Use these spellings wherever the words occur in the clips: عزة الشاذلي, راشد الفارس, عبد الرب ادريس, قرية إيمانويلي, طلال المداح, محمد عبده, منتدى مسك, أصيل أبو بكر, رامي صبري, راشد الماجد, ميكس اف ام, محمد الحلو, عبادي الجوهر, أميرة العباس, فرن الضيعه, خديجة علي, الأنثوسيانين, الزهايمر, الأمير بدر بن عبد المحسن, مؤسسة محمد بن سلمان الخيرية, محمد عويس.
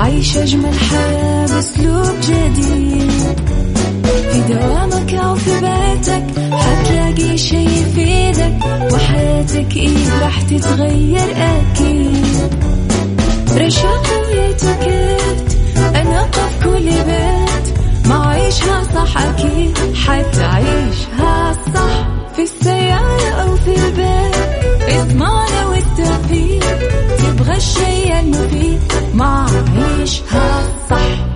عيش أجمل حياة بأسلوب جديد، في دوامك أو في بيتك حتلاقي شي يفيدك، وحياتك راح تتغير أكيد. رشاق ويتكت أناقف كل بيت، ما عيشها صح أكيد حتعيشها صح، في السيارة أو في البيت اضمعنا والتوفيق، تبغى الشي المفيد ما عيشها صح.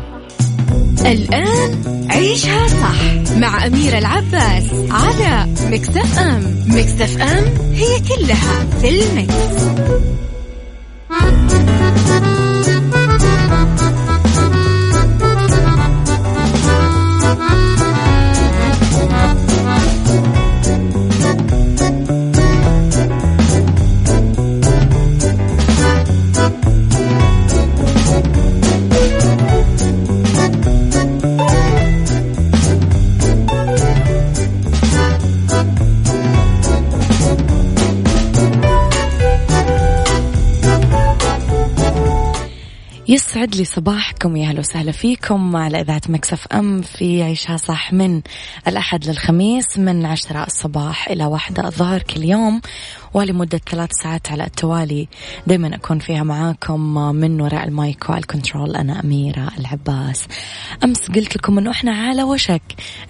الآن عيشها صح مع أميرة العباس على ميكس اف ام. ميكس اف ام هي كلها في الميكس. يسعد لي صباحكم، يا هلا وسهلا فيكم على إذاعة ميكس اف ام في عيشها صح، من الأحد للخميس من 10 الصباح إلى 1 الظهر كل يوم، ولمدة 3 ساعات على التوالي دايما أكون فيها معاكم من وراء المايك والكنترول. أنا أميرة العباس. أمس قلت لكم أنه إحنا على وشك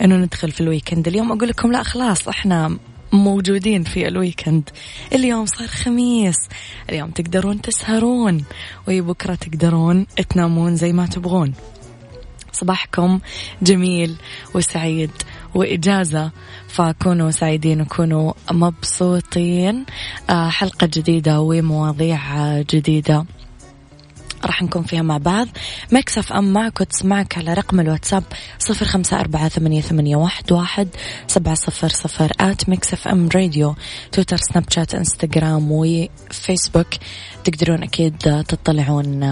أنه ندخل في الويكند، اليوم أقول لكم لا خلاص إحنا موجودين في الويكند. اليوم صار خميس، اليوم تقدرون تسهرون وبكرة تقدرون تنامون زي ما تبغون. صباحكم جميل وسعيد وإجازة، فكونوا سعيدين وكونوا مبسوطين. حلقة جديدة ومواضيع جديدة راح نكون فيها مع بعض. ميكس اف ام معك وتسمعك على رقم الواتساب 0548811700 @mixfmradio. تويتر، سناب شات، انستغرام وفيسبوك. تقدرون أكيد تطلعون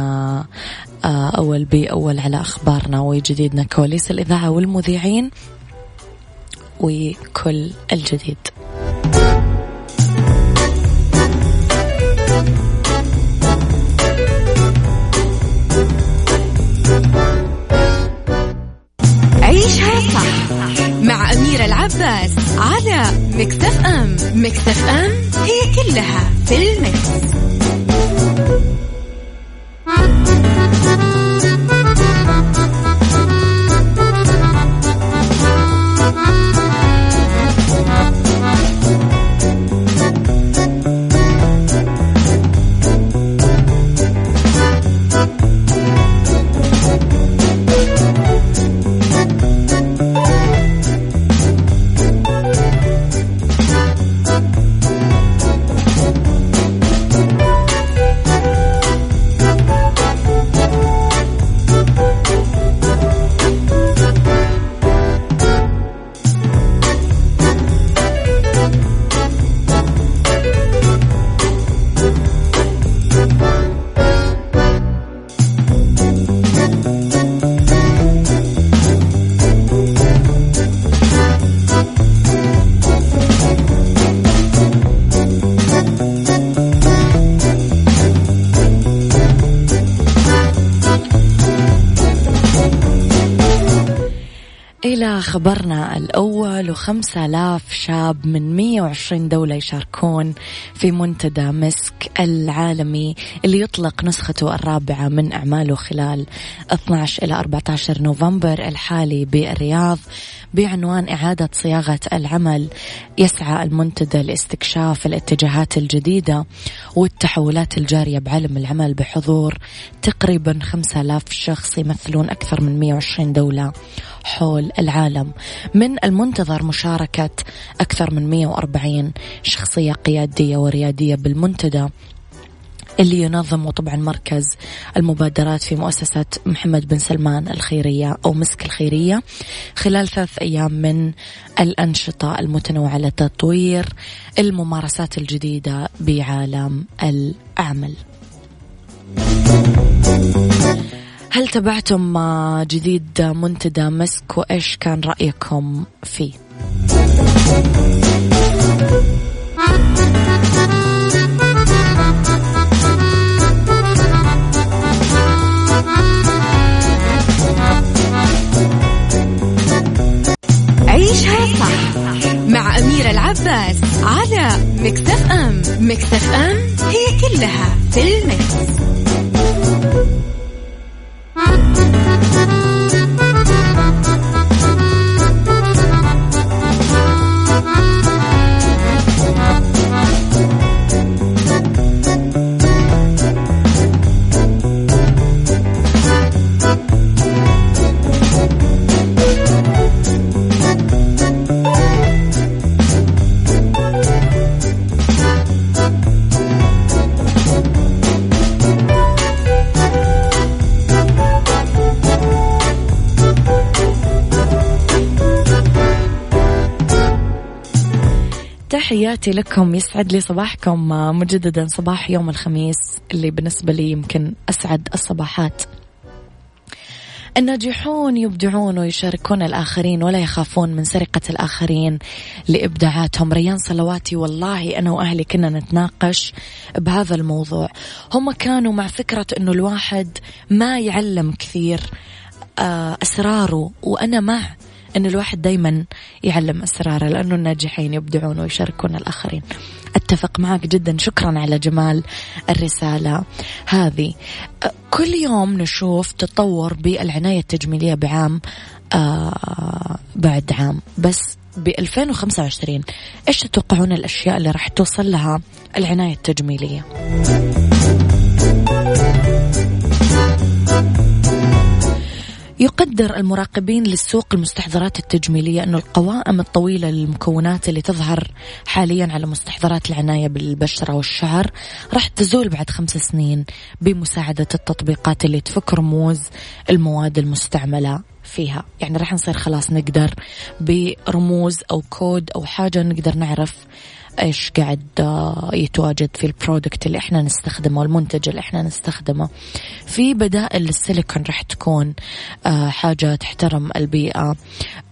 أول بأول على أخبارنا وجديدنا، كواليس الإذاعة والمذيعين وكل الجديد. عيشها صح مع أميرة العباس على ميكس اف ام. ميكس اف ام هي كلها في الميكس. خبرنا الأول، 5000 شاب من 120 دولة يشاركون في منتدى مسك العالمي اللي يطلق نسخته الرابعة من أعماله خلال 12 إلى 14 نوفمبر الحالي بالرياض، بعنوان إعادة صياغة العمل. يسعى المنتدى لاستكشاف الاتجاهات الجديدة والتحولات الجارية بعالم العمل بحضور تقريبا 5000 شخص يمثلون أكثر من 120 دولة حول العالم. من المنتدى نظر مشاركة أكثر من 140 شخصية قيادية وريادية بالمنتدى اللي ينظم طبعا مركز المبادرات في مؤسسة محمد بن سلمان الخيرية أو مسك الخيرية خلال 3 أيام من الأنشطة المتنوعة لتطوير الممارسات الجديدة بعالم العمل. هل تابعتم جديد منتدى مسك وإيش كان رأيكم فيه؟ عيشها صح مع أميرة العباس على ميكس اف ام. ميكس اف ام هي كلها في الميكس. تحياتي لكم، يسعد لي صباحكم مجددا، صباح يوم الخميس اللي بالنسبة لي يمكن أسعد الصباحات. الناجحون يبدعون ويشاركون الآخرين ولا يخافون من سرقة الآخرين لإبداعاتهم. ريان صلواتي، والله أنا وأهلي كنا نتناقش بهذا الموضوع. هم كانوا مع فكرة أنه الواحد ما يعلم كثير أسراره، وأنا مع أن الواحد دايما يعلم أسراره لأنه الناجحين يبدعون ويشاركون الآخرين. أتفق معك جدا، شكرا على جمال الرسالة هذه. كل يوم نشوف تطور بالعناية التجميلية بعام بعد عام، بس ب2025 إيش تتوقعون الأشياء اللي راح توصل لها العناية التجميلية؟ يقدر المراقبين للسوق المستحضرات التجميلية أن القوائم الطويلة للمكونات اللي تظهر حاليا على مستحضرات العناية بالبشرة والشعر راح تزول بعد 5 سنين بمساعدة التطبيقات اللي تفك رموز المواد المستعملة فيها. يعني راح نصير خلاص نقدر برموز أو كود أو حاجة نقدر نعرف إيش قاعد يتواجد في البرودكت اللي إحنا نستخدمه والمنتج اللي إحنا نستخدمه. في بدائل للسيليكون رح تكون حاجة تحترم البيئة،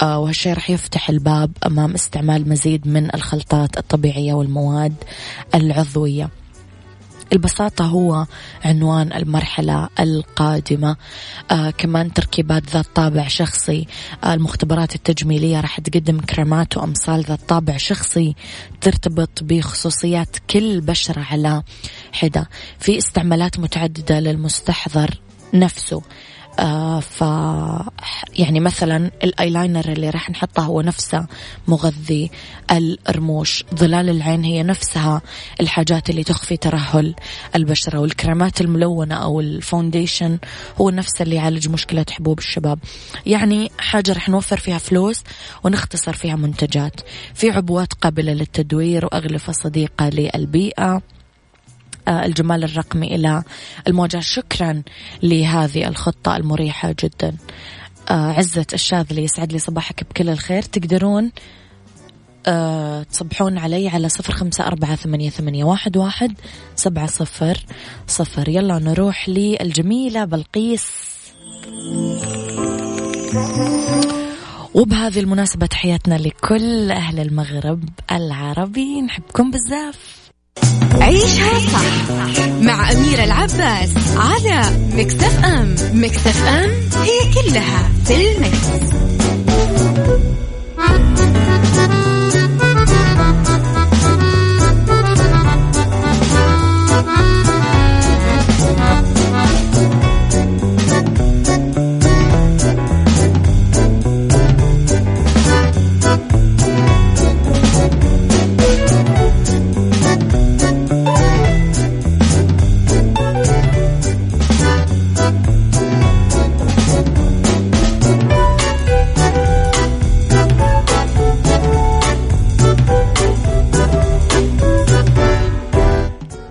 وهالشي رح يفتح الباب أمام استعمال مزيد من الخلطات الطبيعية والمواد العضوية. البساطة هو عنوان المرحلة القادمة. كمان تركيبات ذات طابع شخصي. المختبرات التجميلية راح تقدم كريمات وأمصال ذات طابع شخصي ترتبط بخصوصيات كل بشرة على حدة. في استعمالات متعددة للمستحضر نفسه. يعني مثلا الايلاينر اللي راح نحطه هو نفسه مغذي الرموش، ظلال العين هي نفسها الحاجات اللي تخفي ترهل البشرة، والكريمات الملونة أو الفونديشن هو نفسه اللي يعالج مشكلة حبوب الشباب. يعني حاجة راح نوفر فيها فلوس ونختصر فيها منتجات. في عبوات قابلة للتدوير وأغلفة صديقة للبيئة. الجمال الرقمي إلى المواجهة. شكرا لهذه الخطة المريحة جدا. عزة الشاذلي، يسعد لي صباحك بكل الخير. تقدرون تصبحون علي على 0548811700. يلا نروح للجميلة بلقيس. وبهذه المناسبة تحياتنا لكل أهل المغرب العربي، نحبكم بزاف. عيشها صح مع أميرة العباس على ميكس اف ام. ميكس اف ام هي كلها في الميكس.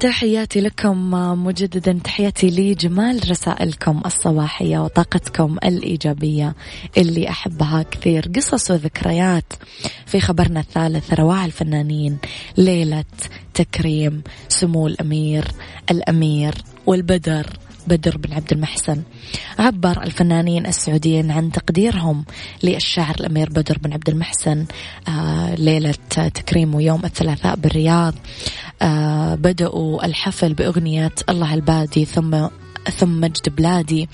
تحياتي لكم مجددا، تحياتي لجمال رسائلكم الصباحية وطاقتكم الإيجابية اللي أحبها كثير. قصص وذكريات في خبرنا الثالث، رواع الفنانين ليلة تكريم سمو الأمير والبدر بدر بن عبد المحسن. عبر الفنانين السعوديين عن تقديرهم للشاعر الأمير بدر بن عبد المحسن ليلة تكريمه يوم الثلاثاء بالرياض. بدأوا الحفل بأغنية الله البادي ثم مجد بلادي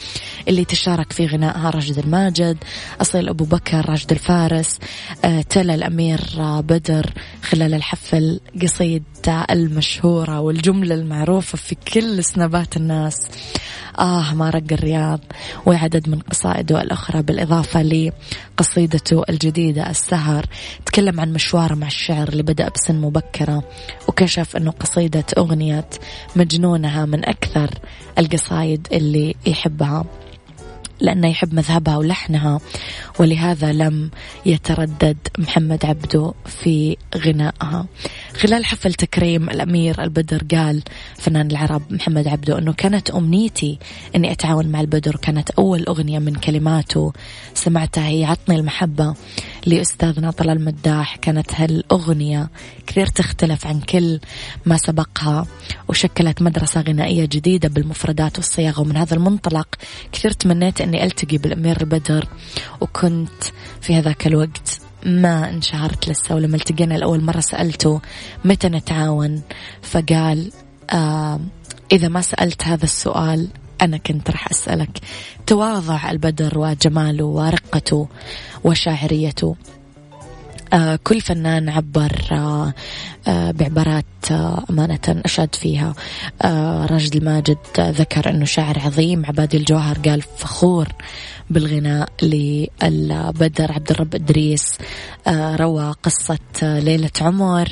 اللي تشارك في غنائها راشد الماجد، أصيل أبو بكر، راشد الفارس. تلا الأمير بدر خلال الحفل قصيدة المشهورة والجملة المعروفة في كل سنابات الناس، ما رق الرياض، وعدد من قصائده الأخرى بالإضافة لقصيدته الجديدة السهر. تكلم عن مشواره مع الشعر اللي بدأ بسن مبكرة، وكشف أنه قصيدة أغنية مجنونها من أكثر القصايد اللي يحبها لأنه يحب مذهبها ولحنها، ولهذا لم يتردد محمد عبده في غنائها. خلال حفل تكريم الأمير البدر قال فنان العرب محمد عبده أنه كانت أمنيتي أني أتعاون مع البدر، كانت أول أغنية من كلماته سمعتها هي عطني المحبة لأستاذنا طلال المداح. كانت هالأغنية كثير تختلف عن كل ما سبقها، وشكلت مدرسة غنائية جديدة بالمفردات والصياغة، ومن هذا المنطلق كثير تمنيت أني ألتقي بالأمير بدر، وكنت في هذاك الوقت ما انشهرت لسه. ولما التقينا الأول مرة سألته متى نتعاون، فقال إذا ما سألت هذا السؤال أنا كنت رح أسألك. تواضع البدر وجماله ورقته وشاعريته. كل فنان عبر بعبارات أمانة أشاد فيها. راشد الماجد ذكر أنه شاعر عظيم، عبادي الجوهر قال فخور بالغناء للبدر، عبد الرب ادريس روى قصة ليلة عمر.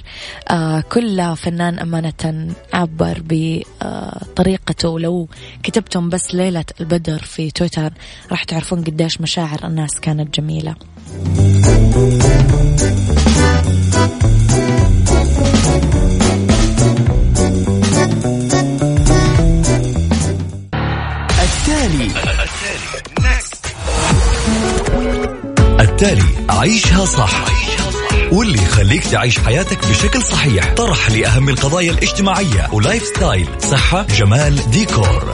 كل فنان أمانة عبر بطريقته. لو كتبتم بس ليلة البدر في تويتر راح تعرفون قديش مشاعر الناس كانت جميلة. التالي عيشها صح، واللي يخليك تعيش حياتك بشكل صحيح. طرح لأهم القضايا الاجتماعية ولايف ستايل، صحة، جمال، ديكور.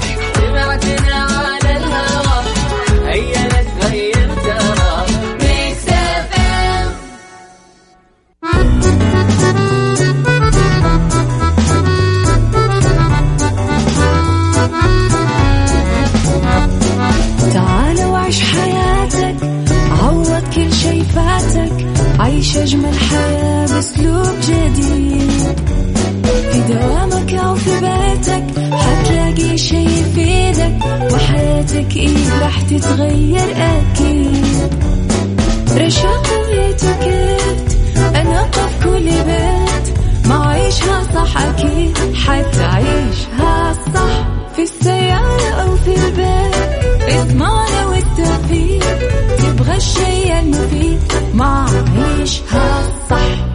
عيش أجمل حياة بأسلوب جديد، في دوامك أو في بيتك حتلاقي شي يفيدك، وحياتك راح تتغير أكيد. رشاق ويتكت أنظف كل بيت، ما عيشها صح أكيد حتعيشها صح، في السيارة أو في البيت اسمعنا والتوفيق، تبغى الشيء المفيد ما عيشها صح.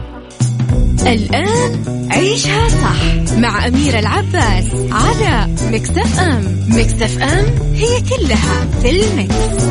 الآن عيشها صح مع أميرة العباس على ميكس اف ام. ميكس اف ام هي كلها في الميكس.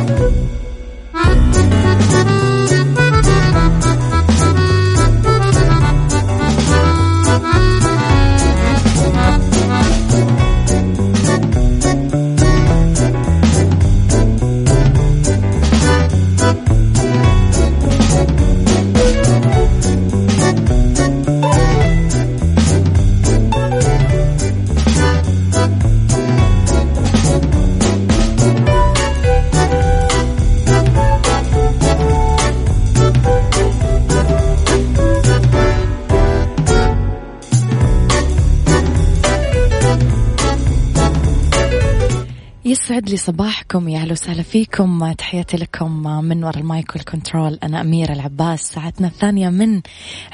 يسعد لي صباحكم، يا أهلا وسهلا فيكم، تحياتي لكم من وراء المايك والكنترول، أنا أميرة العباس. ساعتنا الثانية من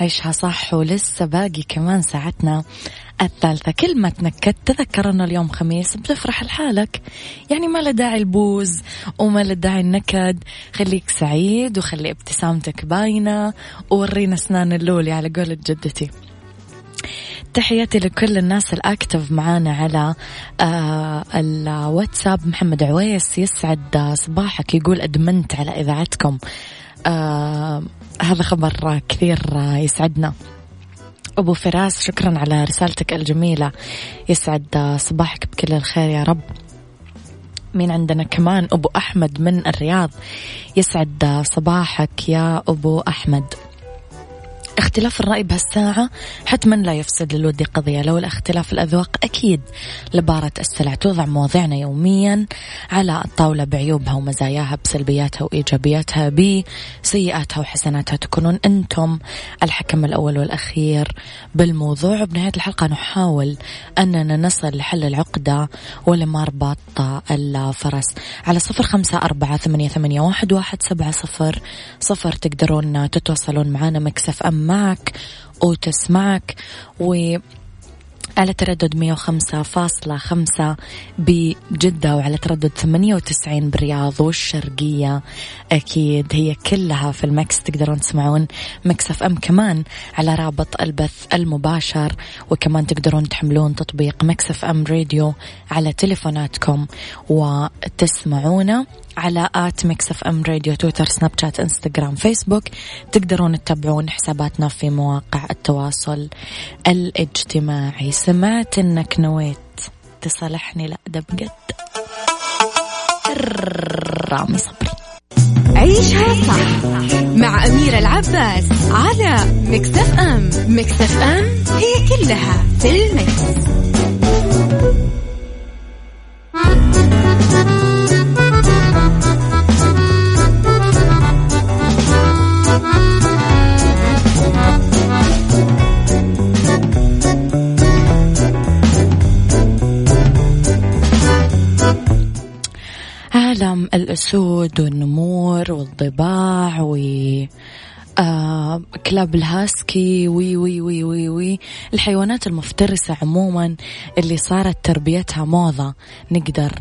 عيشها صح، ولسه باقي كمان ساعتنا الثالثة. كل ما تنكت تذكر أنه اليوم خميس، بتفرح لحالك، يعني ما له داعي البوز وما له داعي النكد. خليك سعيد وخلي ابتسامتك باينة، وورينا أسنان اللولي على قولة جدتي. تحياتي لكل الناس الأكتف معانا على الواتساب. محمد عويس يسعد صباحك، يقول أدمنت على إذاعتكم. هذا خبر كثير يسعدنا. أبو فراس شكرا على رسالتك الجميلة، يسعد صباحك بكل الخير يا رب. مين عندنا كمان؟ أبو أحمد من الرياض، يسعد صباحك يا أبو أحمد. اختلاف الرأي بهالساعة حتما لا يفسد للود قضية، لو الاختلاف الأذواق أكيد لبارة السلع. توضع مواضيعنا يوميا على الطاولة بعيوبها ومزاياها، بسلبياتها وإيجابياتها، بسيئاتها وحسناتها. تكونون أنتم الحكم الأول والأخير بالموضوع، وبنهاية الحلقة نحاول أننا نصل لحل العقدة ولما ربط الفرس. على 0548811700 تقدرون تتواصلون معنا. ميكس اف ام معك وتسمعك، وعلى تردد 105.5 بجدة، وعلى تردد 98 بالرياض والشرقية. أكيد هي كلها في المكس، تقدرون تسمعون مكس اف ام كمان على رابط البث المباشر، وكمان تقدرون تحملون تطبيق مكس اف ام راديو على تليفوناتكم وتسمعونا على آت ميكس اف ام راديو، تويتر، سناب شات، انستغرام، فيسبوك. تقدرون تتابعون حساباتنا في مواقع التواصل الاجتماعي. سمعت انك نويت تصالحني، لا ده بجد. رامي صبري، عيشها صح مع أميرة العباس على ميكس اف ام. ميكس اف ام هي كلها في الميكس. عالم الأسود والنمور والضباع وكلاب الهاسكي وي وي وي وي وي الحيوانات المفترسة عموما اللي صارت تربيتها موضة، نقدر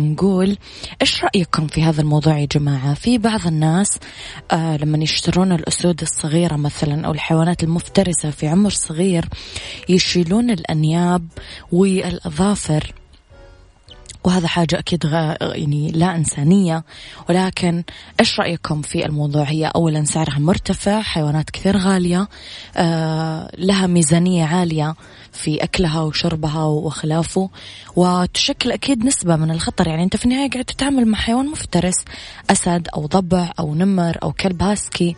نقول. إيش رأيكم في هذا الموضوع يا جماعة؟ في بعض الناس لما يشترون الأسود الصغيرة مثلا أو الحيوانات المفترسة في عمر صغير يشيلون الأنياب والأظافر، وهذا حاجة أكيد يعني لا إنسانية. ولكن إيش رأيكم في الموضوع؟ هي أولا سعرها مرتفع، حيوانات كثير غالية، لها ميزانية عالية في أكلها وشربها وخلافه، وتشكل أكيد نسبة من الخطر. يعني أنت في النهاية قاعد تتعامل مع حيوان مفترس، أسد أو ضبع أو نمر أو كلب هاسكي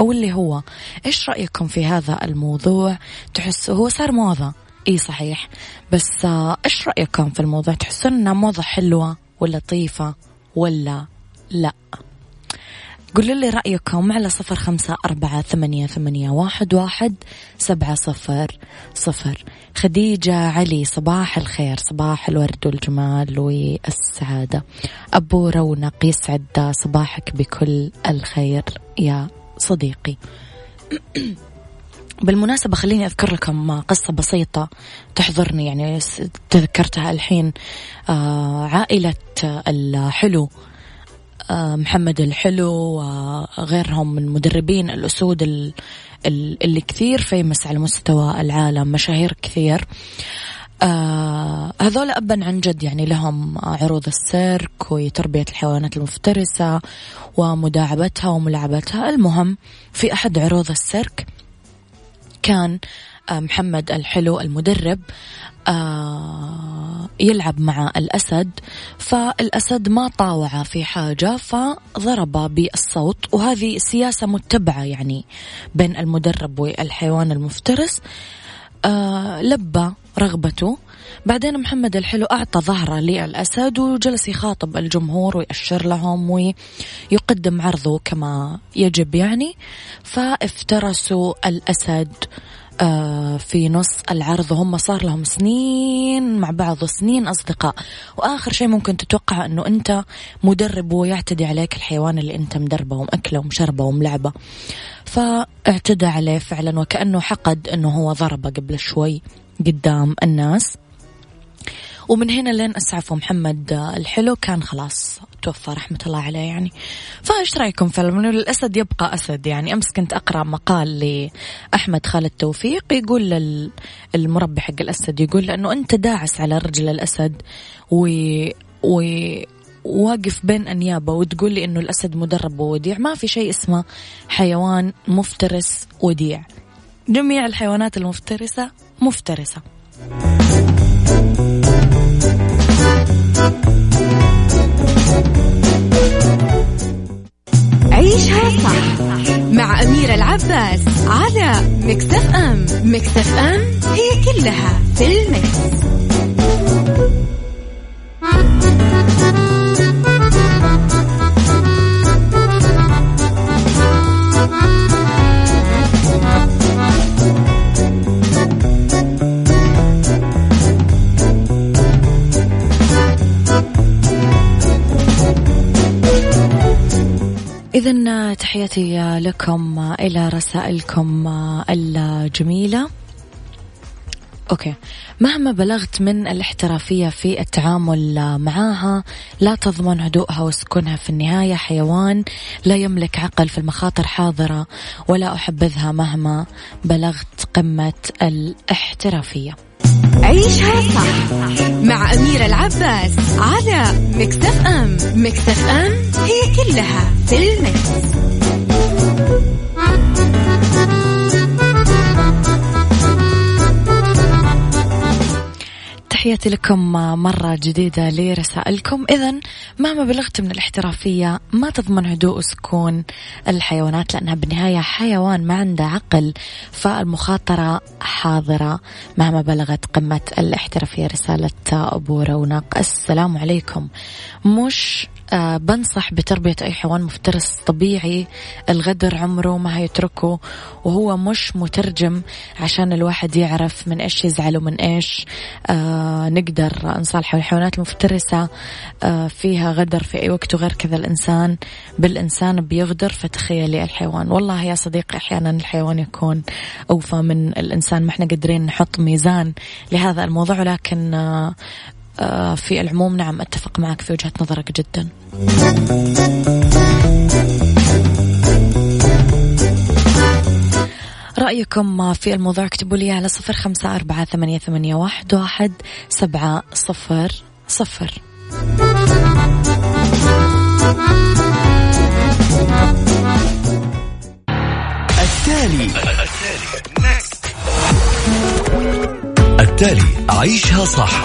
أو اللي هو. إيش رأيكم في هذا الموضوع؟ تحس هو صار موضة؟ إيه صحيح، بس إيش رأيكم في الموضوع؟ تحسون إنها موضة حلوة ولا لطيفة ولا لا؟ قولوا لي رأيكم على 0548811700. خديجة علي، صباح الخير، صباح الورد والجمال والسعادة. أبو رونق، يسعد صباحك بكل الخير يا صديقي. بالمناسبة خليني أذكر لكم قصة بسيطة تحضرني، يعني تذكرتها الحين. عائلة الحلو، محمد الحلو وغيرهم من مدربين الأسود اللي كثير فيمس على مستوى العالم، مشاهير كثير. هذول أبا عن جد يعني لهم عروض السيرك وتربية الحيوانات المفترسة ومداعبتها وملاعبتها. المهم في أحد عروض السيرك كان محمد الحلو المدرب يلعب مع الأسد، فالأسد ما طاوع في حاجة فضرب بالصوت، وهذه سياسة متبعة يعني بين المدرب والحيوان المفترس. لبى رغبته. بعدين محمد الحلو أعطى ظهره للأسد وجلس يخاطب الجمهور ويأشر لهم ويقدم عرضه كما يجب يعني. فافترسوا الأسد في نص العرض، هم صار لهم سنين مع بعض وسنين أصدقاء. وآخر شيء ممكن تتوقع أنه أنت مدرب ويعتدي عليك الحيوان اللي أنت مدربه ومأكله ومشربه وملعبه، فاعتدى عليه فعلا، وكأنه حقد أنه هو ضربه قبل شوي قدام الناس. ومن هنا لين أسعف محمد الحلو كان خلاص توفى رحمة الله عليه يعني. فايش رأيكم فيلم إنه الأسد يبقى أسد يعني؟ أمس كنت أقرأ مقال لأحمد خالد توفيق يقول للمربي حق الأسد، يقول لأنه أنت داعس على رجل الأسد واقف بين أنيابه وتقول لي إنه الأسد مدرب ووديع. ما في شيء اسمه حيوان مفترس وديع، جميع الحيوانات المفترسة مفترسة. عيشها صح مع أميرة العباس على ميكس اف ام. ميكس اف ام هي كلها في الميكس. إذن تحياتي لكم إلى رسائلكم الجميلة. أوكي، مهما بلغت من الاحترافية في التعامل معها لا تضمن هدوءها وسكنها، في النهاية حيوان لا يملك عقل، في المخاطر حاضرة ولا أحبذها مهما بلغت قمة الاحترافية. عيشها صح مع أميرة العباس على ميكس اف ام. ميكس اف ام هي كلها في الميكس. تحياتي لكم مرة جديدة لرسائلكم. إذن مهما بلغت من الاحترافية ما تضمن هدوء وسكون الحيوانات، لأنها بالنهاية حيوان ما عنده عقل، فالمخاطرة حاضرة مهما بلغت قمة الاحترافية. رسالة أبو رونق، السلام عليكم. مش بنصح بتربية أي حيوان مفترس طبيعي، الغدر عمره ما هيتركه، وهو مش مترجم عشان الواحد يعرف من إيش يزعل ومن إيش نقدر نصالحه. الحيوانات المفترسة فيها غدر في أي وقت، وغير كذا الإنسان بالإنسان بيغدر، فتخيلي الحيوان. والله يا صديقي أحيانا الحيوان يكون أوفى من الإنسان، ما احنا قادرين نحط ميزان لهذا الموضوع، لكن في العموم نعم أتفق معك في وجهة نظرك جدا. رأيكم في الموضوع اكتبوا لي على 0548811700. التالي عيشها صح،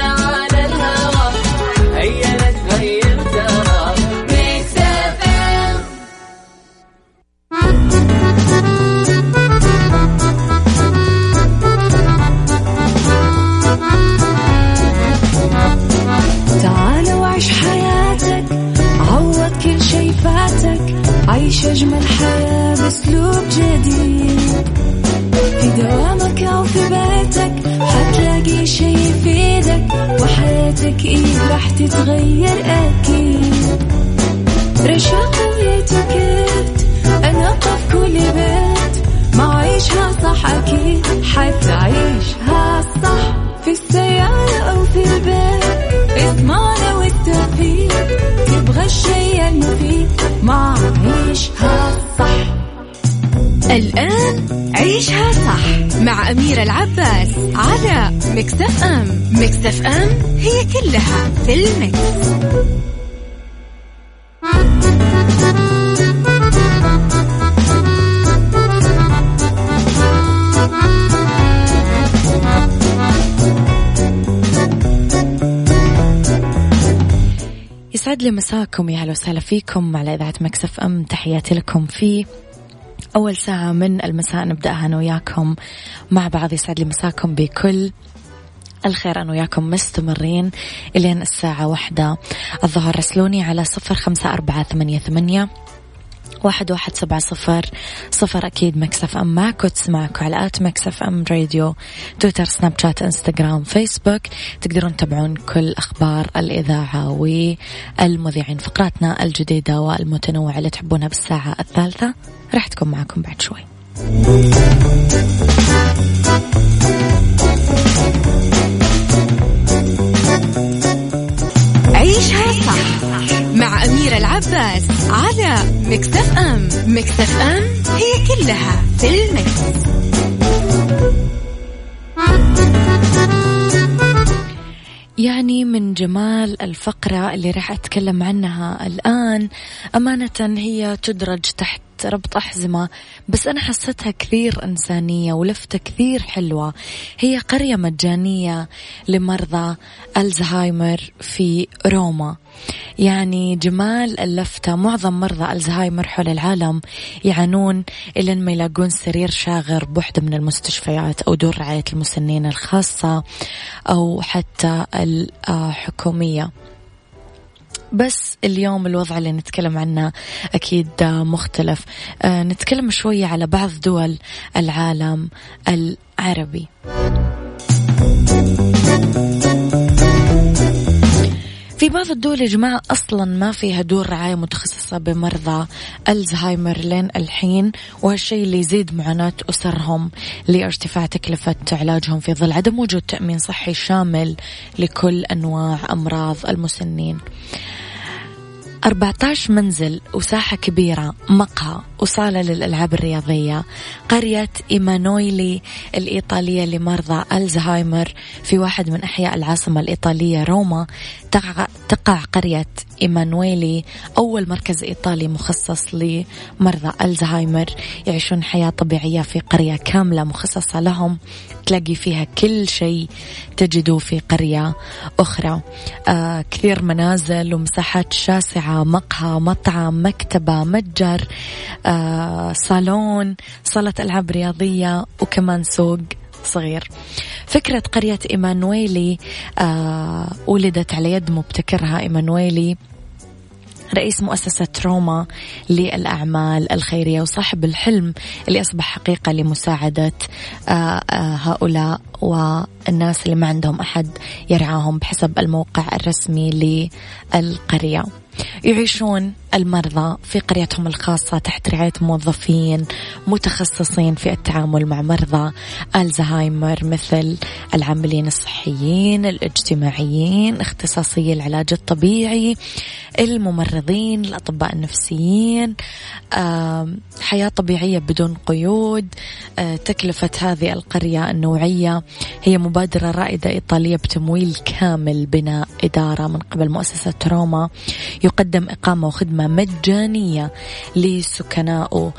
عيش أجمل حياة بأسلوب جديد، في دوامك أو في بيتك حتلاقي شي يفيدك، وحياتك إيه راح تتغير أكيد. رشاق ويتكت أنا في كل بيت، ما عيشها صح أكيد حتعيشها صح، في السيارة أو في البيت اسمعنا والتوفيق، تبغى الشيء المفيد ما عيشها صح. الآن عيشها صح مع أميرة العباس على ميكس اف ام. ميكس اف ام هي كلها في الميكس. يسعد لي مساكم، يا هلا وسهلا فيكم على إذاعة ميكس اف ام. تحياتي لكم في أول ساعة من المساء نبدأها أنا وياكم مع بعض. يسعد لي مساكم بكل الخير، أنا وياكم مستمرين إلين الساعة 1 الظهر. رسلوني على 054881 11700 أكيد مكسف أم معك وتسمعك على آت مكسف أم راديو، تويتر، سناب شات، إنستغرام، فيسبوك. تقدرون تتابعون كل أخبار الإذاعة والمذيعين، فقراتنا الجديدة والمتنوعة اللي تحبونها بالساعة الثالثة راح تكون معكم بعد شوي. عيشها صح مع أميرة العباس على ميكس اف ام. ميكس اف ام هي كلها في الميكس. يعني من جمال الفقرة اللي راح أتكلم عنها الآن، أمانة هي تدرج تحت ربط أحزمة، بس أنا حسيتها كثير إنسانية ولفتة كثير حلوة. هي قرية مجانية لمرضى الزهايمر في روما. يعني جمال اللفتة، معظم مرضى الزهايمر حول العالم يعانون إلى أن ما يلاقون سرير شاغر بوحدة من المستشفيات أو دور رعاية المسنين الخاصة أو حتى الحكومية. بس اليوم الوضع اللي نتكلم عنه أكيد مختلف، نتكلم شوية على بعض دول العالم العربي. في بعض الدول يا جماعة أصلا ما فيها دور رعاية متخصصة بمرضى الزهايمر لين الحين، وهالشيء اللي يزيد معاناة أسرهم لارتفاع تكلفة علاجهم في ظل عدم وجود تأمين صحي شامل لكل أنواع أمراض المسنين. 14 منزل وساحة كبيرة، مقهى وصالة للألعاب الرياضية، قرية إيمانويلي الإيطالية لمرضى الزهايمر في واحد من أحياء العاصمة الإيطالية روما. تقع قرية إيمانويلي أول مركز إيطالي مخصص لمرضى الزهايمر، يعيشون حياة طبيعية في قرية كاملة مخصصة لهم، تلاقي فيها كل شيء تجدوه في قرية أخرى. كثير منازل ومساحات شاسعة، مقهى، مطعم، مكتبة، متجر، صالون، صالة ألعاب رياضية، وكمان سوق صغير. فكرة قرية إيمانويلي ولدت على يد مبتكرها إيمانويلي، رئيس مؤسسة روما للأعمال الخيرية وصاحب الحلم اللي أصبح حقيقة لمساعدة هؤلاء والناس اللي ما عندهم أحد يرعاهم. بحسب الموقع الرسمي للقرية، يعيشون المرضى في قريتهم الخاصة تحت رعاية موظفين متخصصين في التعامل مع مرضى الزهايمر، مثل العاملين الصحيين، الاجتماعيين، اختصاصي العلاج الطبيعي، الممرضين، الأطباء النفسيين. حياة طبيعية بدون قيود. تكلفة هذه القرية النوعية هي مبادرة رائدة إيطالية بتمويل كامل، بناء إدارة من قبل مؤسسة روما، يقدم إقامة وخدمة مجانية لسكنائه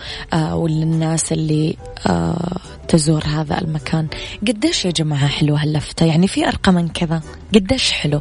وللناس اللي تزور هذا المكان. قديش يا جماعة حلو هاللفتة، يعني في أرقام كذا قديش حلو.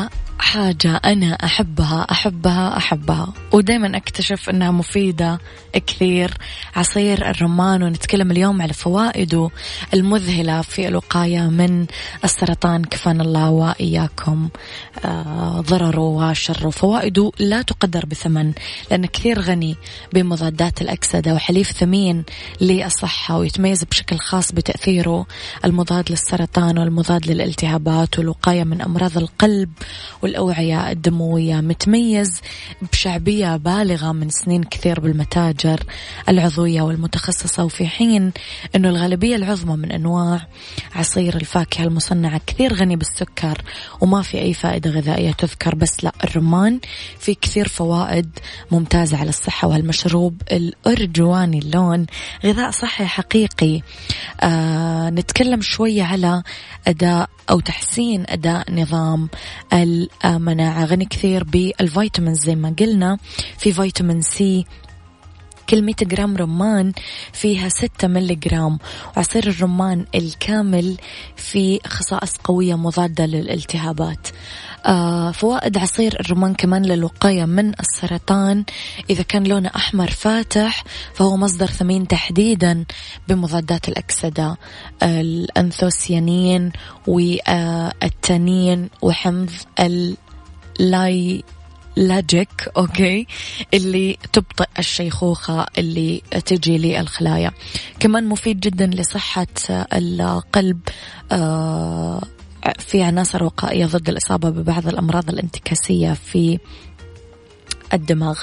حاجة أنا أحبها أحبها أحبها ودايما أكتشف أنها مفيدة كثير، عصير الرمان. ونتكلم اليوم على فوائده المذهلة في الوقاية من السرطان، كفانا الله وإياكم ضرره وشره. فوائده لا تقدر بثمن، لأنه كثير غني بمضادات الأكسدة وحليف ثمين للصحة، ويتميز بشكل خاص بتأثيره المضاد للسرطان والمضاد للالتهابات والوقاية من أمراض القلب والأوعية الأوعية الدموية، متميز بشعبية بالغة من سنين كثير بالمتاجر العضوية والمتخصصة، وفي حين أنه الغالبية العظمى من أنواع عصير الفاكهة المصنعة كثير غني بالسكر وما في أي فائدة غذائية تذكر، بس لا الرمان في كثير فوائد ممتازة على الصحة، وهالمشروب الأرجواني اللون غذاء صحي حقيقي. نتكلم شوية على أداء أو تحسين أداء نظام المناعة، غني كثير بالفيتامين زي ما قلنا، في فيتامين سي، كل 100 جرام رمان فيها 6 ملي جرام، وعصير الرمان الكامل فيه خصائص قوية مضادة للالتهابات. فوائد عصير الرمان كمان للوقاية من السرطان، إذا كان لونه أحمر فاتح فهو مصدر ثمين تحديدا بمضادات الأكسدة، الأنثوسيانين والتانين وحمض اللاجيك أوكي اللي تبطئ الشيخوخة اللي تجي للخلايا. كمان مفيد جدا لصحة القلب، في عناصر وقائية ضد الإصابة ببعض الأمراض الانتكاسية في الدماغ.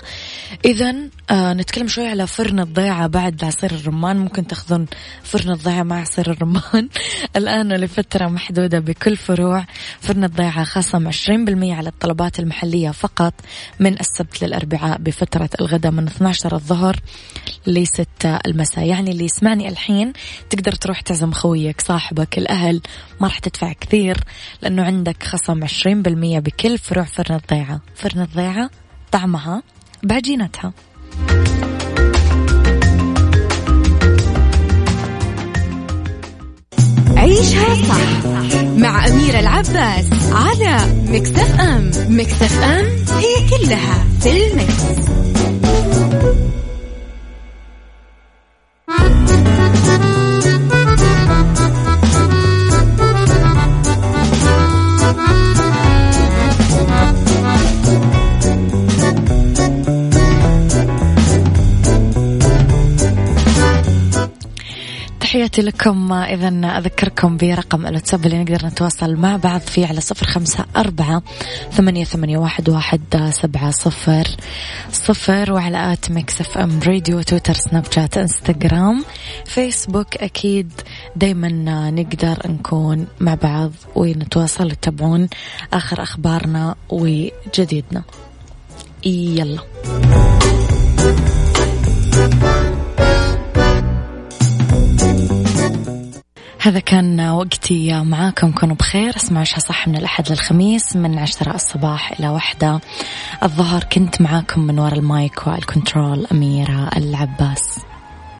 إذن نتكلم شوي على فرن الضيعه بعد عصير الرمان، ممكن تاخذون فرن الضيعه مع عصير الرمان الآن لفترة محدودة بكل فروع فرن الضيعه، خصم 20% على الطلبات المحلية فقط من السبت للأربعاء بفترة الغداء من 12 الظهر ل6 المساء. يعني اللي يسمعني الحين تقدر تروح تعزم خويك صاحبك الأهل، ما راح تدفع كثير لأنه عندك خصم 20% بكل فروع فرن الضيعه. فرن الضيعه طعمها بعجينتها. عيشها صح مع أميرة العباس على ميكس اف ام. ميكس اف ام هي كلها في الميكس. تحياتي لكم. إذن أذكركم برقم الواتساب اللي نقدر نتواصل مع بعض فيه على 0548811700، وعلى آت ميكس اف ام راديو، تويتر، سناب شات، انستغرام، فيسبوك. أكيد دايما نقدر نكون مع بعض ونتواصل وتتابعون آخر أخبارنا وجديدنا. يلا هذا كان وقتي معاكم، كونوا بخير. اسمعوا عيشها صح من الأحد للخميس من 10 الصباح إلى 1 الظهر. كنت معاكم من وراء المايك والكنترول أميرة العباس.